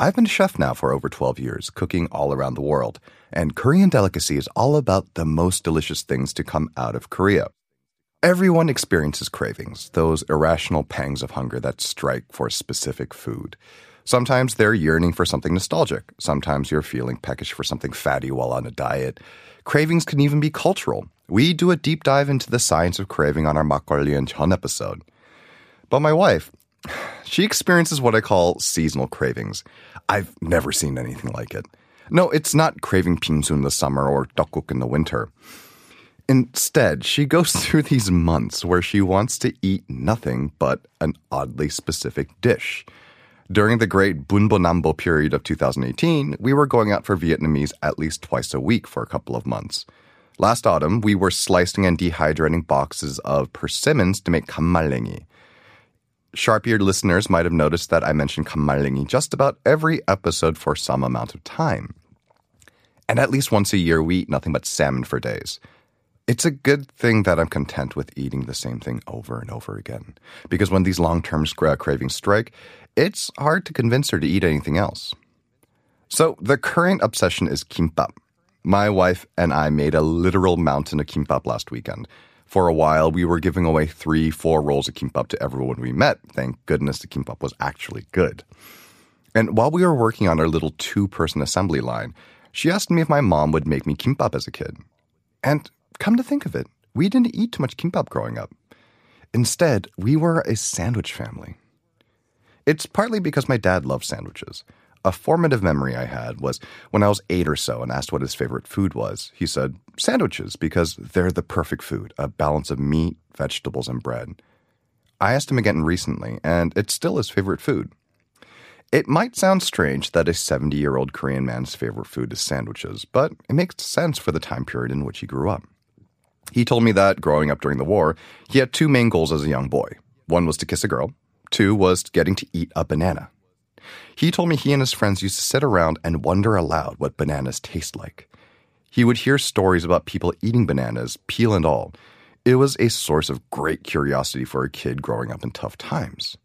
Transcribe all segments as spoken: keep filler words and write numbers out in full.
I've been a chef now for over twelve years, cooking all around the world. And Korean Delicacy is all about the most delicious things to come out of Korea. Everyone experiences cravings, those irrational pangs of hunger that strike for specific food. Sometimes they're yearning for something nostalgic. Sometimes you're feeling peckish for something fatty while on a diet. Cravings can even be cultural. We do a deep dive into the science of craving on our Makgeolli and Cheon episode. But my wife, she experiences what I call seasonal cravings. I've never seen anything like it. No, it's not craving bingsu in the summer or tteokguk in the winter. Instead, she goes through these months where she wants to eat nothing but an oddly specific dish. During the great Bun Bo Nam Bo period of two thousand eighteen, we were going out for Vietnamese at least twice a week for a couple of months. Last autumn, we were slicing and dehydrating boxes of persimmons to make kamalengi. Sharp-eared listeners might have noticed that I mentioned kamalengi just about every episode for some amount of time. And at least once a year, we eat nothing but salmon for days. It's a good thing that I'm content with eating the same thing over and over again. Because when these long-term cravings strike, it's hard to convince her to eat anything else. So the current obsession is kimbap. My wife and I made a literal mountain of kimbap last weekend. For a while, we were giving away three, four rolls of kimbap to everyone we met. Thank goodness the kimbap was actually good. And while we were working on our little two-person assembly line, she asked me if my mom would make me kimbap as a kid. And come to think of it, we didn't eat too much kimbap growing up. Instead, we were a sandwich family. It's partly because my dad loved sandwiches. A formative memory I had was when I was eight or so and asked what his favorite food was. He said, sandwiches, because they're the perfect food, a balance of meat, vegetables, and bread. I asked him again recently, and it's still his favorite food. It might sound strange that a seventy-year-old Korean man's favorite food is sandwiches, but it makes sense for the time period in which he grew up. He told me that, growing up during the war, he had two main goals as a young boy. One was to kiss a girl. Two was getting to eat a banana. He told me he and his friends used to sit around and wonder aloud what bananas taste like. He would hear stories about people eating bananas, peel and all. It was a source of great curiosity for a kid growing up in tough times.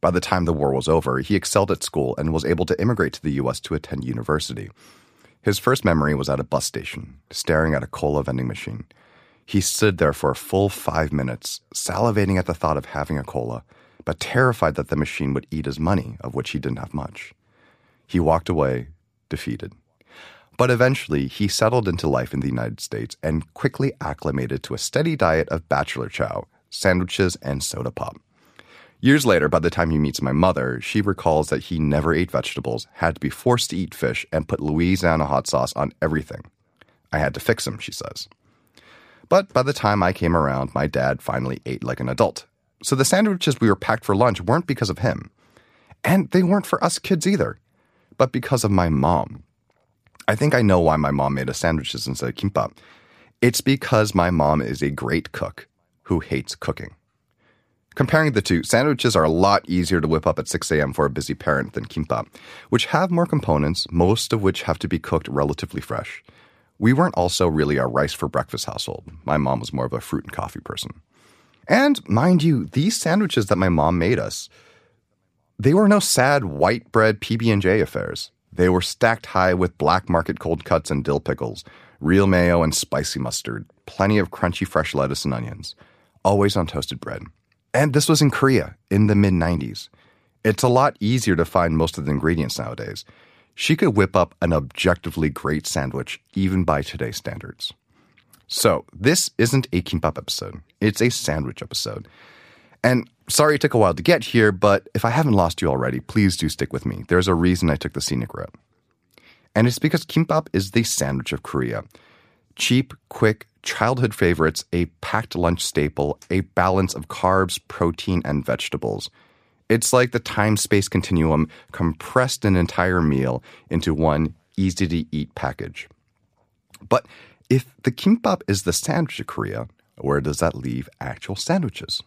By the time the war was over, he excelled at school and was able to immigrate to the U S to attend university. His first memory was at a bus station, staring at a cola vending machine. He stood there for a full five minutes, salivating at the thought of having a cola, but terrified that the machine would eat his money, of which he didn't have much. He walked away, defeated. But eventually, he settled into life in the United States and quickly acclimated to a steady diet of bachelor chow, sandwiches, and soda pop. Years later, by the time he meets my mother, she recalls that he never ate vegetables, had to be forced to eat fish, and put Louisiana hot sauce on everything. I had to fix him, she says. But by the time I came around, my dad finally ate like an adult. So the sandwiches we were packed for lunch weren't because of him. And they weren't for us kids either, but because of my mom. I think I know why my mom made us sandwiches instead of kimbap. It's because my mom is a great cook who hates cooking. Comparing the two, sandwiches are a lot easier to whip up at six a.m. for a busy parent than kimbap, which have more components, most of which have to be cooked relatively fresh. We weren't also really a rice for breakfast household. My mom was more of a fruit and coffee person. And mind you, these sandwiches that my mom made us, they were no sad white bread P B and J affairs. They were stacked high with black market cold cuts and dill pickles, real mayo and spicy mustard, plenty of crunchy fresh lettuce and onions, always on toasted bread. And this was in Korea in the mid nineties. It's a lot easier to find most of the ingredients nowadays. She could whip up an objectively great sandwich, even by today's standards. So, this isn't a kimbap episode. It's a sandwich episode. And sorry it took a while to get here, but if I haven't lost you already, please do stick with me. There's a reason I took the scenic route. And it's because kimbap is the sandwich of Korea. Cheap, quick, childhood favorites, a packed lunch staple, a balance of carbs, protein, and vegetables. It's like the time-space continuum compressed an entire meal into one easy-to-eat package. But if the kimbap is the sandwich of Korea, where does that leave actual sandwiches?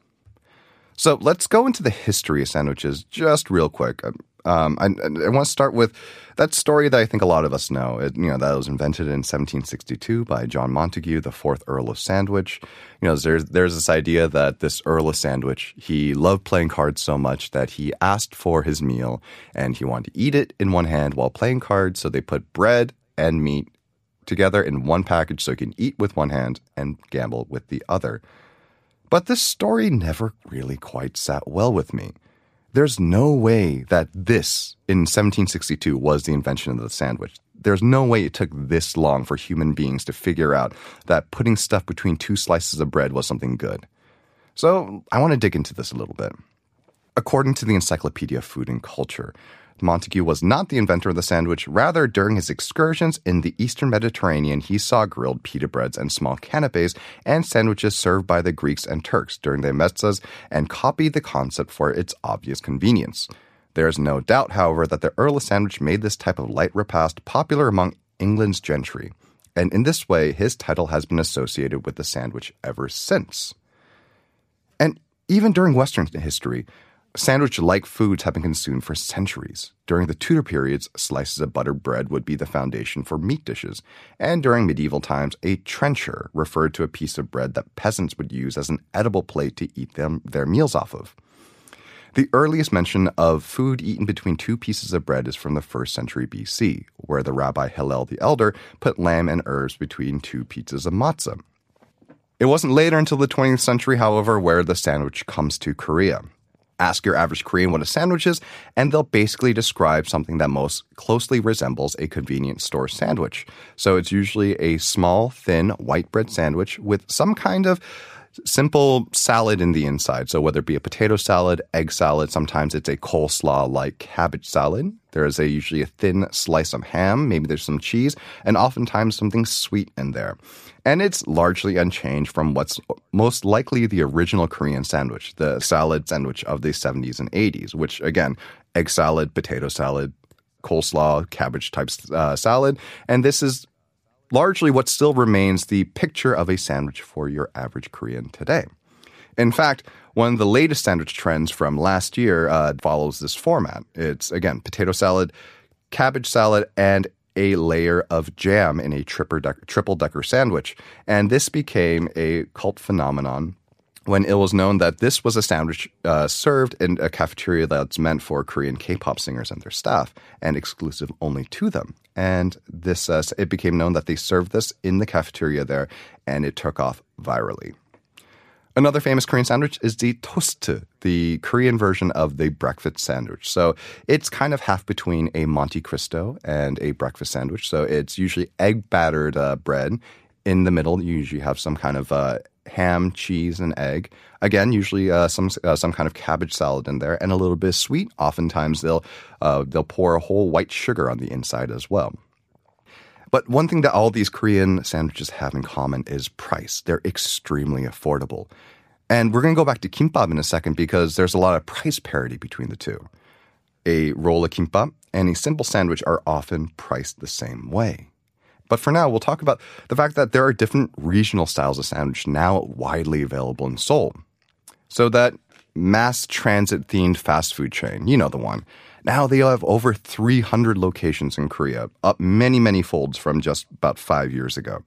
So let's go into the history of sandwiches just real quick. Um, I, I want to start with that story that I think a lot of us know. It, you know, that was invented in seventeen sixty-two by John Montague, the fourth Earl of Sandwich. You know, there's there's this idea that this Earl of Sandwich, he loved playing cards so much that he asked for his meal, and he wanted to eat it in one hand while playing cards. So they put bread and meat together in one package so he can eat with one hand and gamble with the other. But this story never really quite sat well with me. There's no way that this, in seventeen sixty-two, was the invention of the sandwich. There's no way it took this long for human beings to figure out that putting stuff between two slices of bread was something good. So I want to dig into this a little bit. According to the Encyclopedia of Food and Culture, Montague was not the inventor of the sandwich. Rather, during his excursions in the Eastern Mediterranean, he saw grilled pita breads and small canapes and sandwiches served by the Greeks and Turks during their mezzes and copied the concept for its obvious convenience. There is no doubt, however, that the Earl of Sandwich made this type of light repast popular among England's gentry, and in this way, his title has been associated with the sandwich ever since. And even during Western history, sandwich-like foods have been consumed for centuries. During the Tudor periods, slices of buttered bread would be the foundation for meat dishes. And during medieval times, a trencher referred to a piece of bread that peasants would use as an edible plate to eat them, their meals off of. The earliest mention of food eaten between two pieces of bread is from the first century B C, where the rabbi Hillel the Elder put lamb and herbs between two pieces of matzah. It wasn't later until the twentieth century, however, where the sandwich comes to Korea. Ask your average Korean what a sandwich is, and they'll basically describe something that most closely resembles a convenience store sandwich. So it's usually a small, thin, white bread sandwich with some kind of simple salad in the inside. So whether it be a potato salad, egg salad, sometimes it's a coleslaw-like cabbage salad. There is a, usually a thin slice of ham, maybe there's some cheese, and oftentimes something sweet in there. And it's largely unchanged from what's most likely the original Korean sandwich, the salad sandwich of the seventies and eighties, which, again, egg salad, potato salad, coleslaw, cabbage-type uh, salad. And this is largely what still remains the picture of a sandwich for your average Korean today. In fact, one of the latest sandwich trends from last year uh, follows this format. It's, again, potato salad, cabbage salad, and a layer of jam in a triple-decker sandwich. And this became a cult phenomenon when it was known that this was a sandwich uh, served in a cafeteria that's meant for Korean K-pop singers and their staff and exclusive only to them. And this uh, it became known that they served this in the cafeteria there, and it took off virally. Another famous Korean sandwich is the toast, the Korean version of the breakfast sandwich. So it's kind of half between a Monte Cristo and a breakfast sandwich. So it's usually egg-battered uh, bread. In the middle, you usually have some kind of uh, ham, cheese, and egg. Again, usually uh, some uh, some kind of cabbage salad in there and a little bit of sweet. Oftentimes, they'll uh, they'll pour a whole white sugar on the inside as well. But one thing that all these Korean sandwiches have in common is price. They're extremely affordable. And we're going to go back to kimbap in a second because there's a lot of price parity between the two. A roll of kimbap and a simple sandwich are often priced the same way. But for now, we'll talk about the fact that there are different regional styles of sandwich now widely available in Seoul. So that mass transit-themed fast food chain, you know the one, now they have over three hundred locations in Korea, up many, many folds from just about five years ago.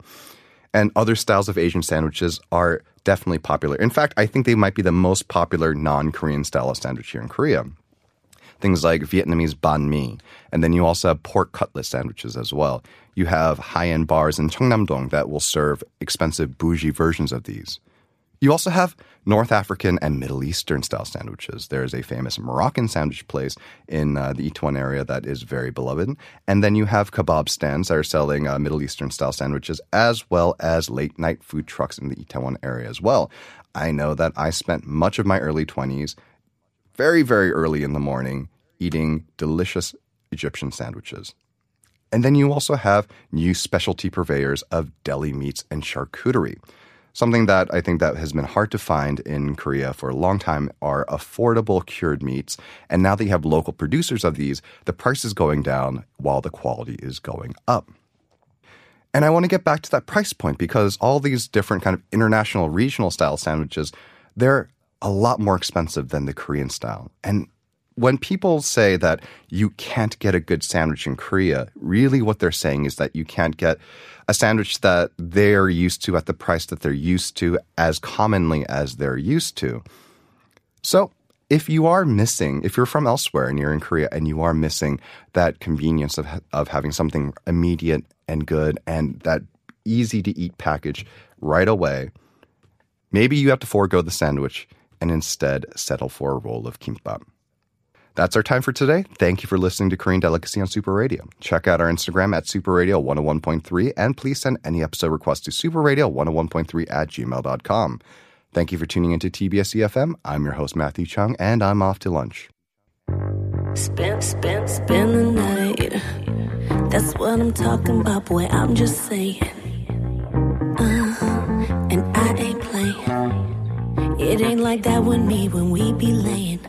And other styles of Asian sandwiches are definitely popular. In fact, I think they might be the most popular non-Korean style of sandwich here in Korea. Things like Vietnamese banh mi, and then you also have pork cutlet sandwiches as well. You have high-end bars in Cheongdam-dong that will serve expensive bougie versions of these. You also have North African and Middle Eastern style sandwiches. There is a famous Moroccan sandwich place in uh, the Itaewon area that is very beloved. And then you have kebab stands that are selling uh, Middle Eastern style sandwiches, as well as late night food trucks in the Itaewon area as well. I know that I spent much of my early twenties, very, very early in the morning, eating delicious Egyptian sandwiches. And then you also have new specialty purveyors of deli meats and charcuterie. Something that I think that has been hard to find in Korea for a long time are affordable cured meats. And now that you have local producers of these, the price is going down while the quality is going up. And I want to get back to that price point because all these different kind of international regional style sandwiches, they're a lot more expensive than the Korean style. And when people say that you can't get a good sandwich in Korea, really what they're saying is that you can't get a sandwich that they're used to at the price that they're used to as commonly as they're used to. So if you are missing, if you're from elsewhere and you're in Korea and you are missing that convenience of, of having something immediate and good and that easy-to-eat package right away, maybe you have to forego the sandwich and instead settle for a roll of kimbap. That's our time for today. Thank you for listening to Korean Delicacy on Super Radio. Check out our Instagram at Super Radio one oh one point three, and please send any episode requests to Super Radio one oh one point three at gmail dot com. Thank you for tuning into T B S E F M. I'm your host, Matthew Chung, and I'm off to lunch. Spend, spend, spend the night. That's what I'm talking about, boy. I'm just saying. Uh, and I ain't playing. It ain't like that with me when we be laying.